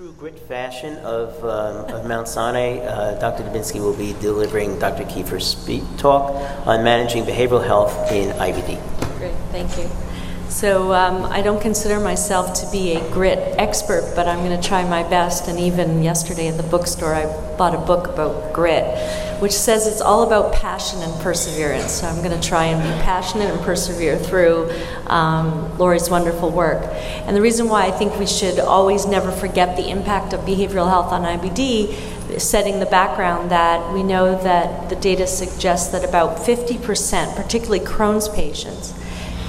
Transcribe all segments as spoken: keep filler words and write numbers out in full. true GRIT fashion of, um, of Mount Sinai, uh, Doctor Dubinsky will be delivering Doctor Kiefer's speed talk on managing behavioral health in I B D. Great, thank you. So um, I don't consider myself to be a GRIT expert, but I'm going to try my best. And even yesterday at the bookstore, I bought a book about GRIT, which says it's all about passion and perseverance. So I'm going to try and be passionate and persevere through um, Laurie's wonderful work. And the reason why I think we should always never forget the impact of behavioral health on I B D, setting the background that we know that the data suggests that about fifty percent, particularly Crohn's patients,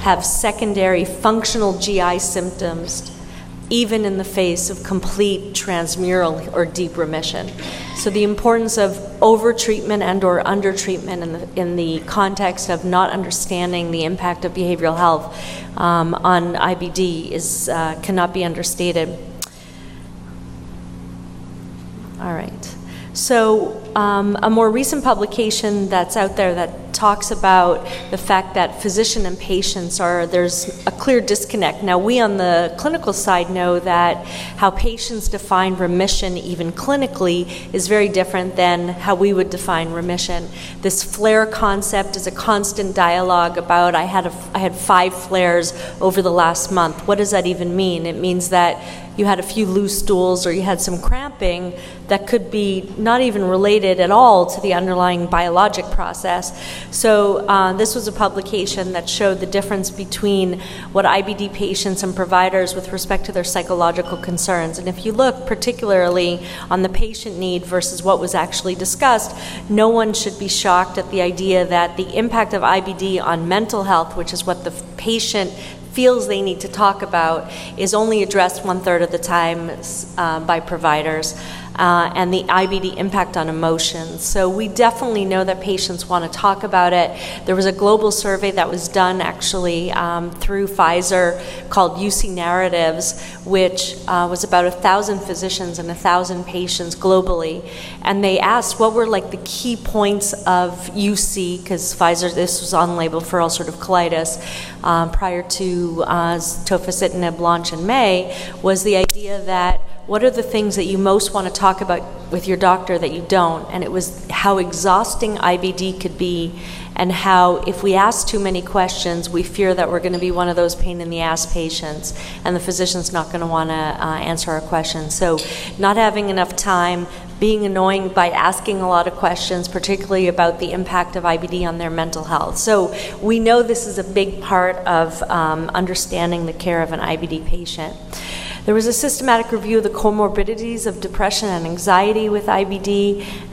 have secondary functional G I symptoms, even in the face of complete transmural or deep remission. So the importance of over-treatment and or under-treatment in the, in the context of not understanding the impact of behavioral health um, on I B D is, uh, cannot be understated. All right. So um, a more recent publication that's out there that talks about the fact that physician and patients are, there's a clear disconnect. Now, we on the clinical side know that how patients define remission, even clinically, is very different than how we would define remission. This flare concept is a constant dialogue about, I had, a, I had five flares over the last month. What does that even mean? It means that you had a few loose stools or you had some cramping that could be not even related at all to the underlying biologic process. So uh, this was a publication that showed the difference between what I B D patients and providers with respect to their psychological concerns. And if you look particularly on the patient need versus what was actually discussed, no one should be shocked at the idea that the impact of I B D on mental health, which is what the patient feels they need to talk about, is only addressed one-third of the time uh, by providers, uh, and the I B D impact on emotions. So we definitely know that patients want to talk about it. There was a global survey that was done actually um, through Pfizer called U C Narratives, which uh, was about one thousand physicians and one thousand patients globally. And they asked what were like the key points of U C, because Pfizer, this was on label for all sort of colitis, uh, prior to Uh, tofacitinib launch in May, was the idea that what are the things that you most want to talk about with your doctor that you don't? And it was how exhausting I B D could be, and how if we ask too many questions, we fear that we're going to be one of those pain in the ass patients, and the physician's not going to want to uh, answer our questions. So not having enough time, being annoying by asking a lot of questions, particularly about the impact of I B D on their mental health. So we know this is a big part of um, understanding the care of an I B D patient. There was a systematic review of the comorbidities of depression and anxiety with I B D.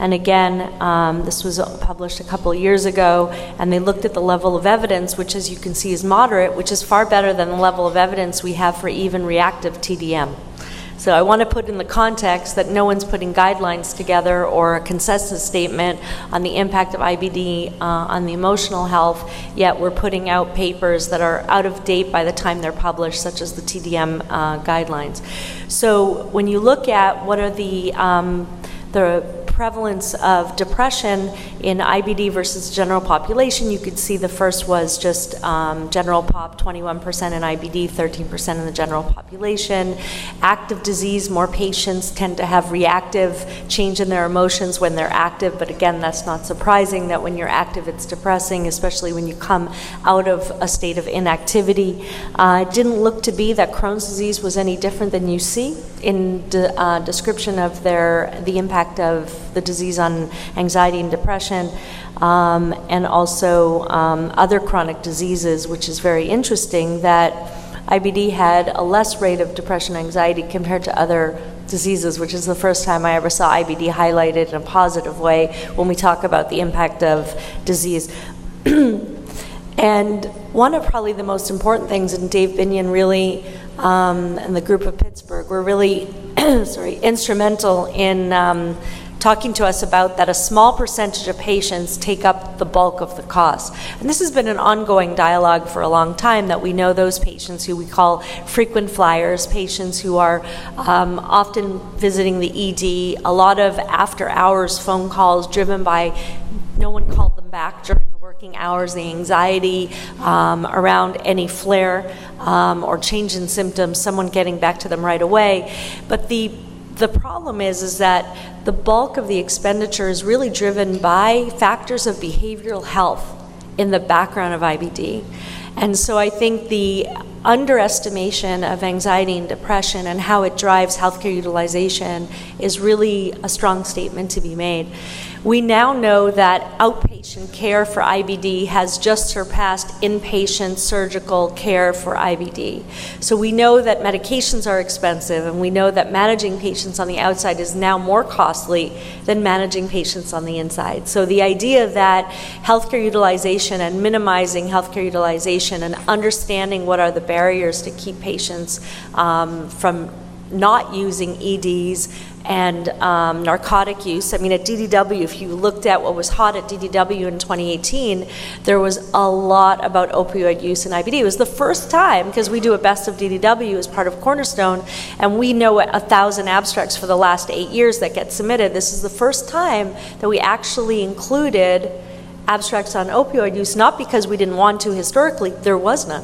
And again, um, this was published a couple of years ago. And they looked at the level of evidence, which, as you can see, is moderate, which is far better than the level of evidence we have for even reactive T D M. So I want to put in the context that no one's putting guidelines together or a consensus statement on the impact of I B D uh, on the emotional health, yet we're putting out papers that are out of date by the time they're published, such as the T D M uh, guidelines. So when you look at what are the um, the prevalence of depression in I B D versus general population, you could see the first was just um, general pop, twenty-one percent in I B D, thirteen percent in the general population. Active disease, more patients tend to have reactive change in their emotions when they're active, but again, that's not surprising that when you're active, it's depressing, especially when you come out of a state of inactivity. Uh, it didn't look to be that Crohn's disease was any different than U C in de- uh, description of their the impact of the disease on anxiety and depression, um, and also um, other chronic diseases, which is very interesting that I B D had a less rate of depression and anxiety compared to other diseases, which is the first time I ever saw I B D highlighted in a positive way when we talk about the impact of disease. And one of probably the most important things, and Dave Binion really, um, and the group of Pittsburgh, were really sorry, instrumental in um, talking to us about that a small percentage of patients take up the bulk of the cost. And this has been an ongoing dialogue for a long time, that we know those patients who we call frequent flyers, patients who are um, often visiting the E D, a lot of after-hours phone calls driven by no one called them back during hours, the anxiety um, around any flare um, or change in symptoms, someone getting back to them right away. But the The problem is, is that the bulk of the expenditure is really driven by factors of behavioral health in the background of I B D. And so I think the underestimation of anxiety and depression and how it drives healthcare utilization is really a strong statement to be made. We now know that outpatient care for I B D has just surpassed inpatient surgical care for I B D. So we know that medications are expensive, and we know that managing patients on the outside is now more costly than managing patients on the inside. So the idea that healthcare utilization and minimizing healthcare utilization and understanding what are the barriers to keep patients um, from not using E Ds and um, narcotic use. I mean, at D D W, if you looked at what was hot at D D W in twenty eighteen, there was a lot about opioid use in I B D. It was the first time, because we do a best of D D W as part of Cornerstone, and we know a thousand abstracts for the last eight years that get submitted. This is the first time that we actually included abstracts on opioid use, not because we didn't want to historically, there was none.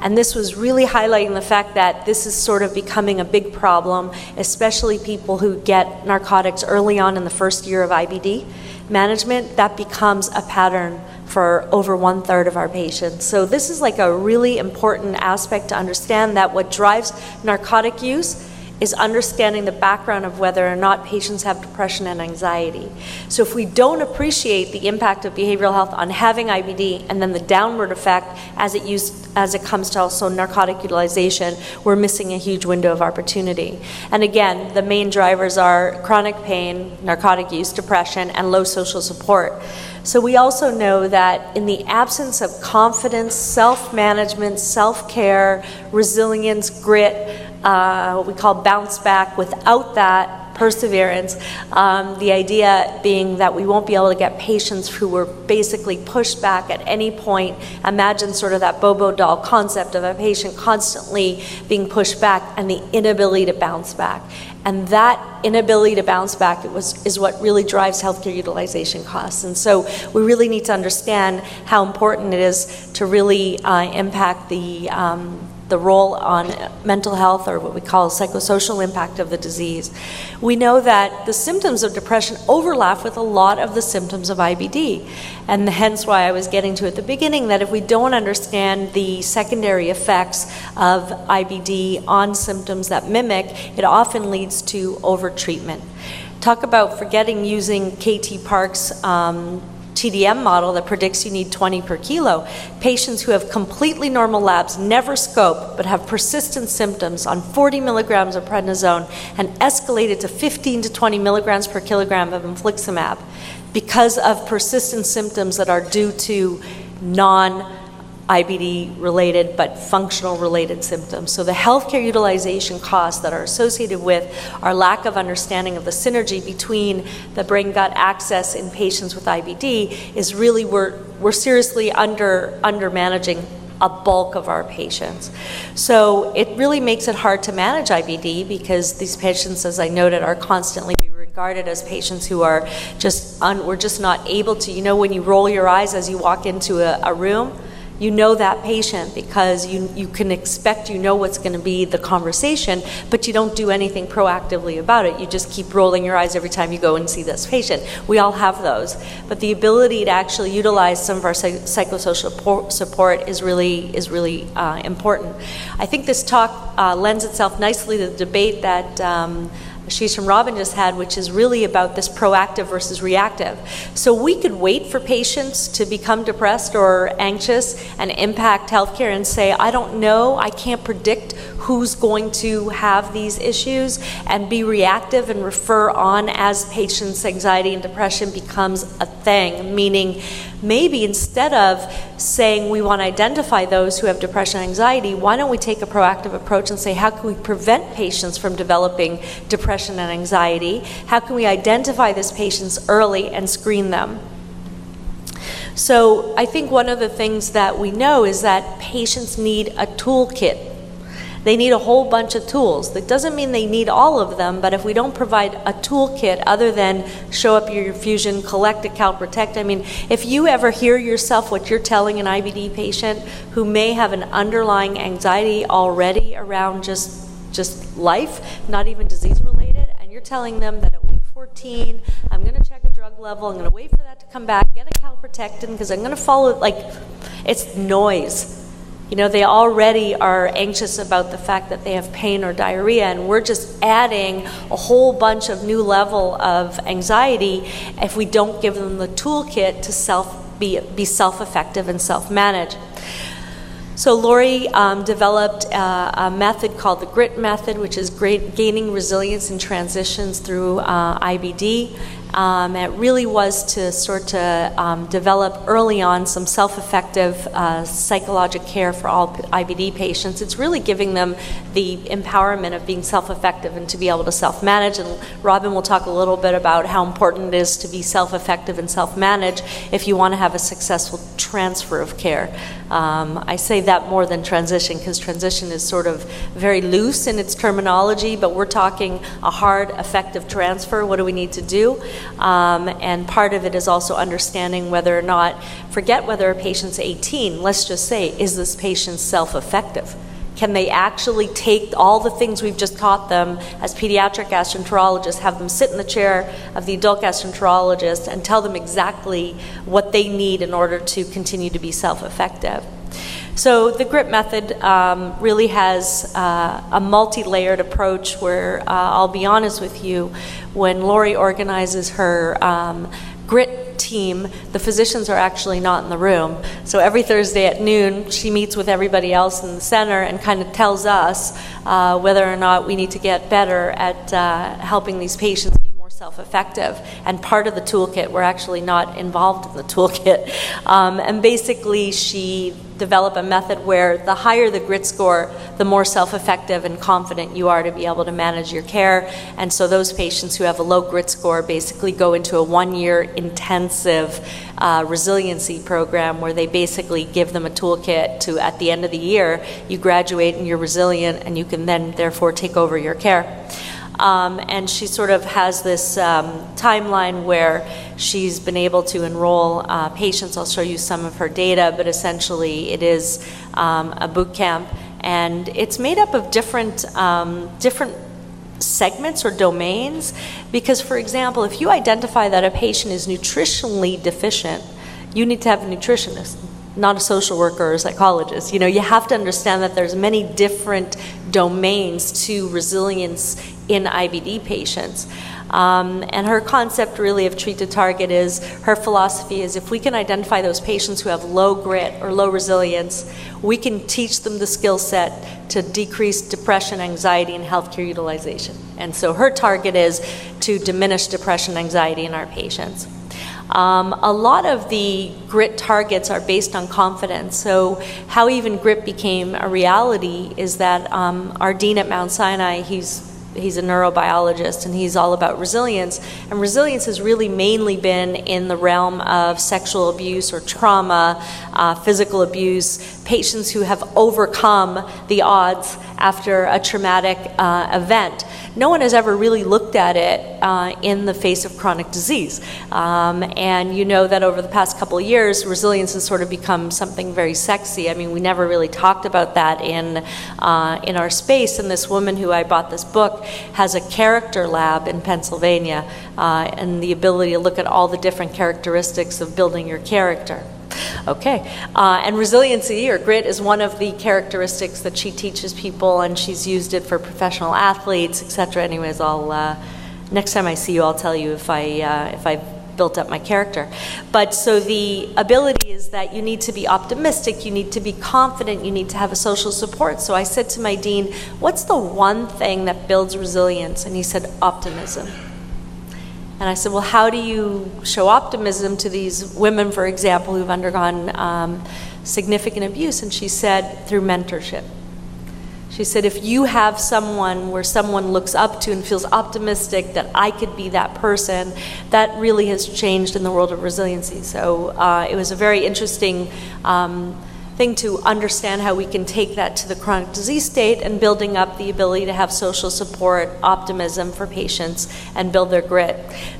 And this was really highlighting the fact that this is sort of becoming a big problem, especially people who get narcotics early on in the first year of I B D management. That becomes a pattern for over one third of our patients. So this is like a really important aspect to understand, that what drives narcotic use is understanding the background of whether or not patients have depression and anxiety. So if we don't appreciate the impact of behavioral health on having I B D and then the downward effect as it used, as it comes to also narcotic utilization, we're missing a huge window of opportunity. And again, the main drivers are chronic pain, narcotic use, depression, and low social support. So we also know that in the absence of confidence, self-management, self-care, resilience, grit, uh, what we call bounce back, without that perseverance, um, the idea being that we won't be able to get patients who were basically pushed back at any point. Imagine sort of that Bobo doll concept of a patient constantly being pushed back and the inability to bounce back. And that inability to bounce back it was, is what really drives healthcare utilization costs. And so we really need to understand how important it is to really uh, impact the um, the role on mental health, or what we call psychosocial impact of the disease. We know that the symptoms of depression overlap with a lot of the symptoms of I B D. And hence why I was getting to at the beginning that if we don't understand the secondary effects of I B D on symptoms that mimic, it often leads to overtreatment. Talk about forgetting using K T Park's um, T D M model that predicts you need twenty per kilo. Patients who have completely normal labs, never scope, but have persistent symptoms on forty milligrams of prednisone and escalated to fifteen to twenty milligrams per kilogram of infliximab because of persistent symptoms that are due to non I B D related but functional related symptoms. So the healthcare utilization costs that are associated with our lack of understanding of the synergy between the brain-gut axis in patients with I B D is really we're we're seriously under under managing a bulk of our patients. So it really makes it hard to manage I B D because these patients, as I noted, are constantly regarded as patients who are just un, we're just not able to, you know, when you roll your eyes as you walk into a, a room, you know that patient because you, you can expect you know what's going to be the conversation, but you don't do anything proactively about it. You just keep rolling your eyes every time you go and see this patient. We all have those. But the ability to actually utilize some of our psych- psychosocial support is really is really uh, important. I think this talk uh, lends itself nicely to the debate that um, She's from Robin just had, which is really about this proactive versus reactive. So we could wait for patients to become depressed or anxious and impact healthcare and say, I don't know, I can't predict who's going to have these issues, and be reactive and refer on as patients' anxiety and depression becomes a thing, meaning maybe instead of saying we want to identify those who have depression and anxiety, why don't we take a proactive approach and say, how can we prevent patients from developing depression and anxiety? How can we identify these patients early and screen them? So I think one of the things that we know is that patients need a toolkit. They need a whole bunch of tools. That doesn't mean they need all of them, but if we don't provide a toolkit other than show up your infusion, collect a Calprotectin, I mean, if you ever hear yourself what you're telling an I B D patient who may have an underlying anxiety already around just just life, not even disease related, you're telling them that at week fourteen, I'm going to check a drug level, I'm going to wait for that to come back, get a Calprotectin, because I'm going to follow it, like, it's noise. You know, they already are anxious about the fact that they have pain or diarrhea, and we're just adding a whole bunch of new level of anxiety if we don't give them the toolkit to self be, be self-effective and self-manage. So Laurie um, developed a, a method called the GRIT method, which is great, gaining resilience in transitions through uh, I B D. Um, it really was to sort of um, develop early on some self-effective uh, psychological care for all I B D patients. It's really giving them the empowerment of being self-effective and to be able to self-manage. And Robin will talk a little bit about how important it is to be self-effective and self-manage if you want to have a successful transfer of care. Um, I say that more than transition, because transition is sort of very loose in its terminology, but we're talking a hard, effective transfer. What do we need to do? Um, and part of it is also understanding whether or not, forget whether a patient's eighteen, let's just say, is this patient self-effective? Can they actually take all the things we've just taught them as pediatric gastroenterologists, have them sit in the chair of the adult gastroenterologist and tell them exactly what they need in order to continue to be self-effective? So the GRIT method um, really has uh, a multi-layered approach where, uh, I'll be honest with you, when Laurie organizes her um, GRIT team, the physicians are actually not in the room. So every Thursday at noon, she meets with everybody else in the center and kind of tells us uh, whether or not we need to get better at uh, helping these patients self-effective, and part of the toolkit. We're actually not involved in the toolkit. Um, and basically, she developed a method where the higher the GRIT score, the more self-effective and confident you are to be able to manage your care. And so those patients who have a low GRIT score basically go into a one-year intensive uh, resiliency program where they basically give them a toolkit to, at the end of the year, you graduate and you're resilient, and you can then, therefore, take over your care. Um, and she sort of has this um, timeline where she's been able to enroll uh, patients. I'll show you some of her data, but essentially it is um, a boot camp, and it's made up of different um, different segments or domains, because, for example, if you identify that a patient is nutritionally deficient, you need to have a nutritionist, not a social worker or a psychologist. You know, you have to understand that there's many different domains to resilience in I B D patients. Um, and her concept really of treat to target is, her philosophy is, if we can identify those patients who have low GRIT or low resilience, we can teach them the skill set to decrease depression, anxiety, and healthcare utilization. And so her target is to diminish depression, anxiety in our patients. Um, a lot of the GRIT targets are based on confidence. So how even GRIT became a reality is that um, our dean at Mount Sinai, he's He's a neurobiologist, and he's all about resilience. And resilience has really mainly been in the realm of sexual abuse or trauma, uh, physical abuse, patients who have overcome the odds after a traumatic uh, event. No one has ever really looked at it uh, in the face of chronic disease. Um, and you know that over the past couple of years, resilience has sort of become something very sexy. I mean, we never really talked about that in, uh, in our space. And this woman who I bought this book has a character lab in Pennsylvania, uh, and the ability to look at all the different characteristics of building your character. Okay, uh, and resiliency or GRIT is one of the characteristics that she teaches people, and she's used it for professional athletes, et cetera. Anyways, I'll uh, next time I see you, I'll tell you if I uh, if I. built up my character. But so the ability is that you need to be optimistic, you need to be confident, you need to have a social support. So I said to my dean, what's the one thing that builds resilience? And he said, optimism. And I said, well, how do you show optimism to these women, for example, who've undergone um, significant abuse? And she said, through mentorship. She said, if you have someone where someone looks up to and feels optimistic that I could be that person, that really has changed in the world of resiliency. So uh, it was a very interesting um, thing to understand how we can take that to the chronic disease state and building up the ability to have social support, optimism for patients, and build their GRIT.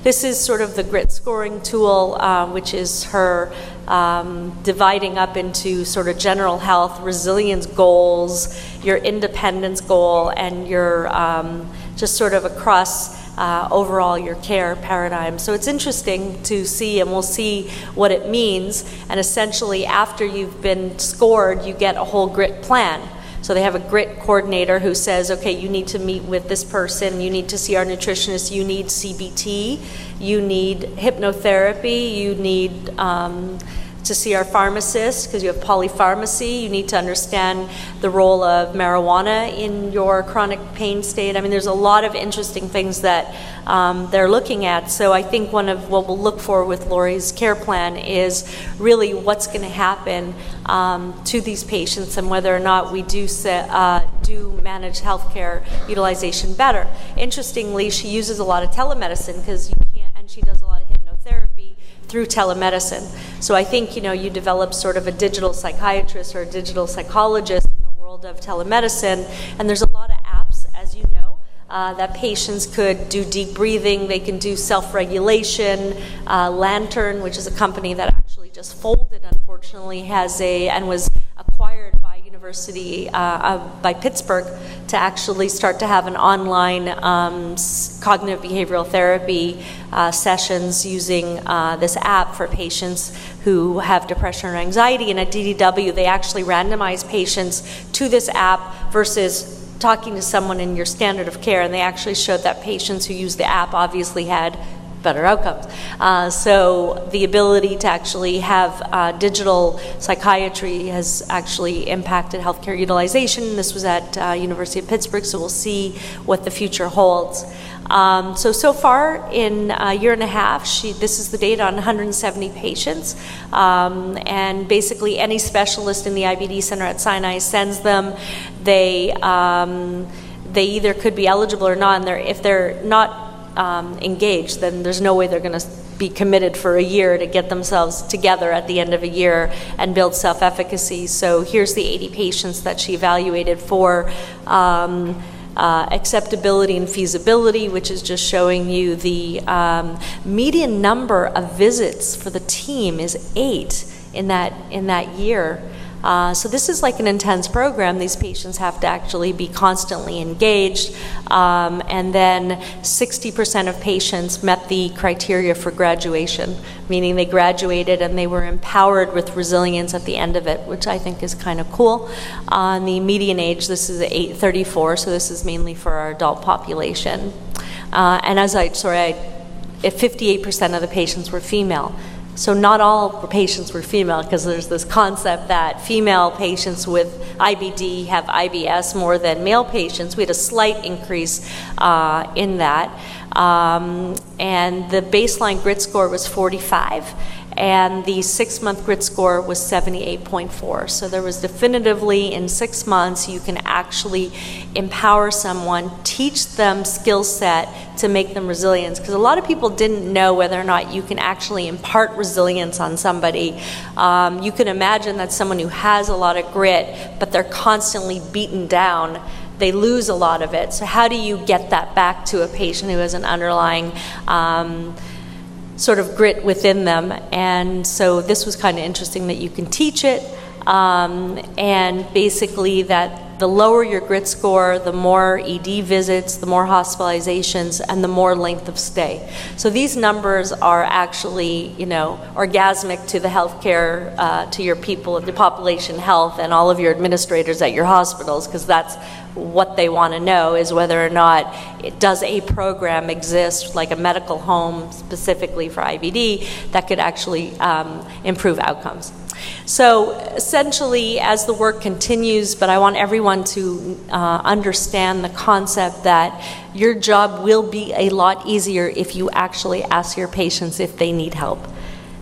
This is sort of the GRIT scoring tool, uh, which is her Um, dividing up into sort of general health, resilience goals, your independence goal, and your um, just sort of across uh, overall your care paradigm. So it's interesting to see, and we'll see what it means. And essentially, after you've been scored, you get a whole GRIT plan. So they have a GRIT coordinator who says, okay, you need to meet with this person, you need to see our nutritionist, you need C B T, you need hypnotherapy, you need um, to see our pharmacist because you have polypharmacy, you need to understand the role of marijuana in your chronic pain state. I mean, there's a lot of interesting things that um, they're looking at. So I think one of what we'll look for with Laurie's care plan is really what's going to happen um, to these patients and whether or not we do set, uh, do manage healthcare utilization better. Interestingly, she uses a lot of telemedicine because you can't, and she does a lot of through telemedicine. So I think, you know, you develop sort of a digital psychiatrist or a digital psychologist in the world of telemedicine, and there's a lot of apps, as you know, uh, that patients could do deep breathing, they can do self-regulation. uh, Lantern, which is a company that actually just folded, unfortunately, has a, and was acquired by University uh, uh, by Pittsburgh, to actually start to have an online um, cognitive behavioral therapy uh, sessions using uh, this app for patients who have depression or anxiety. And at D D W, they actually randomize patients to this app versus talking to someone in your standard of care. And they actually showed that patients who used the app obviously had better outcomes. Uh, so the ability to actually have uh, digital psychiatry has actually impacted healthcare utilization. This was at uh, University of Pittsburgh, so we'll see what the future holds. Um, so, so far in a year and a half, she, this is the data on one hundred seventy patients, um, and basically any specialist in the I B D center at Sinai sends them. They, um, they either could be eligible or not, and they're, if they're not Um, engaged, then there's no way they're going to be committed for a year to get themselves together at the end of a year and build self-efficacy. So here's the eighty patients that she evaluated for um, uh, acceptability and feasibility, which is just showing you the um, median number of visits for the team is eight in that in that year. Uh, so this is like an intense program. These patients have to actually be constantly engaged. Um, and then sixty percent of patients met the criteria for graduation, meaning they graduated and they were empowered with resilience at the end of it, which I think is kind of cool. On uh, the median age, this is eight thirty-four, so this is mainly for our adult population. Uh, and as I, sorry, I, fifty-eight percent of the patients were female. So not all patients were female, because there's this concept that female patients with I B D have I B S more than male patients. We had a slight increase uh, in that. Um, and the baseline GRIT score was forty-five, and the six-month GRIT score was seventy-eight point four. So there was definitively, in six months, you can actually empower someone, teach them skill set to make them resilient. Because a lot of people didn't know whether or not you can actually impart resilience on somebody. Um, you can imagine that someone who has a lot of grit, but they're constantly beaten down, they lose a lot of it. So how do you get that back to a patient who has an underlying um, sort of grit within them? And so this was kind of interesting that you can teach it, um, and basically that the lower your grit score, the more E D visits, the more hospitalizations, and the more length of stay. So these numbers are actually, you know, orgasmic to the healthcare, uh, to your people, the population health, and all of your administrators at your hospitals, because that's what they want to know, is whether or not it does a program exist, like a medical home specifically for I B D, that could actually um, improve outcomes. So essentially, as the work continues, but I want everyone to uh, understand the concept that your job will be a lot easier if you actually ask your patients if they need help,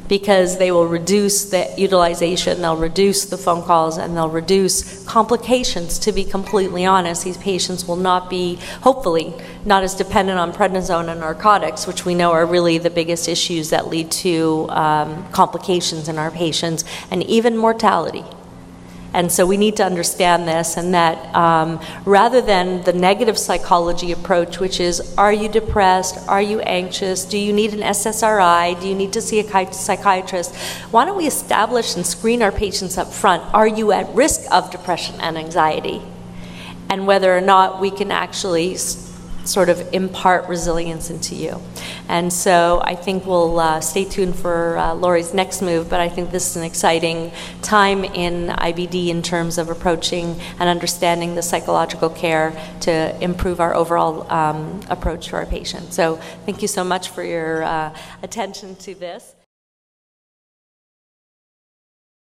because they will reduce the utilization, they'll reduce the phone calls, and they'll reduce complications. To be completely honest, these patients will not be, hopefully, not as dependent on prednisone and narcotics, which we know are really the biggest issues that lead to um, complications in our patients, and even mortality. And so we need to understand this, and that um, rather than the negative psychology approach, which is, are you depressed? Are you anxious? Do you need an S S R I? Do you need to see a psychiatrist? Why don't we establish and screen our patients up front? Are you at risk of depression and anxiety? And whether or not we can actually sort of impart resilience into you. And so I think we'll uh, stay tuned for uh, Laurie's next move, but I think this is an exciting time in I B D in terms of approaching and understanding the psychological care to improve our overall um, approach for our patients. So thank you so much for your uh, attention to this.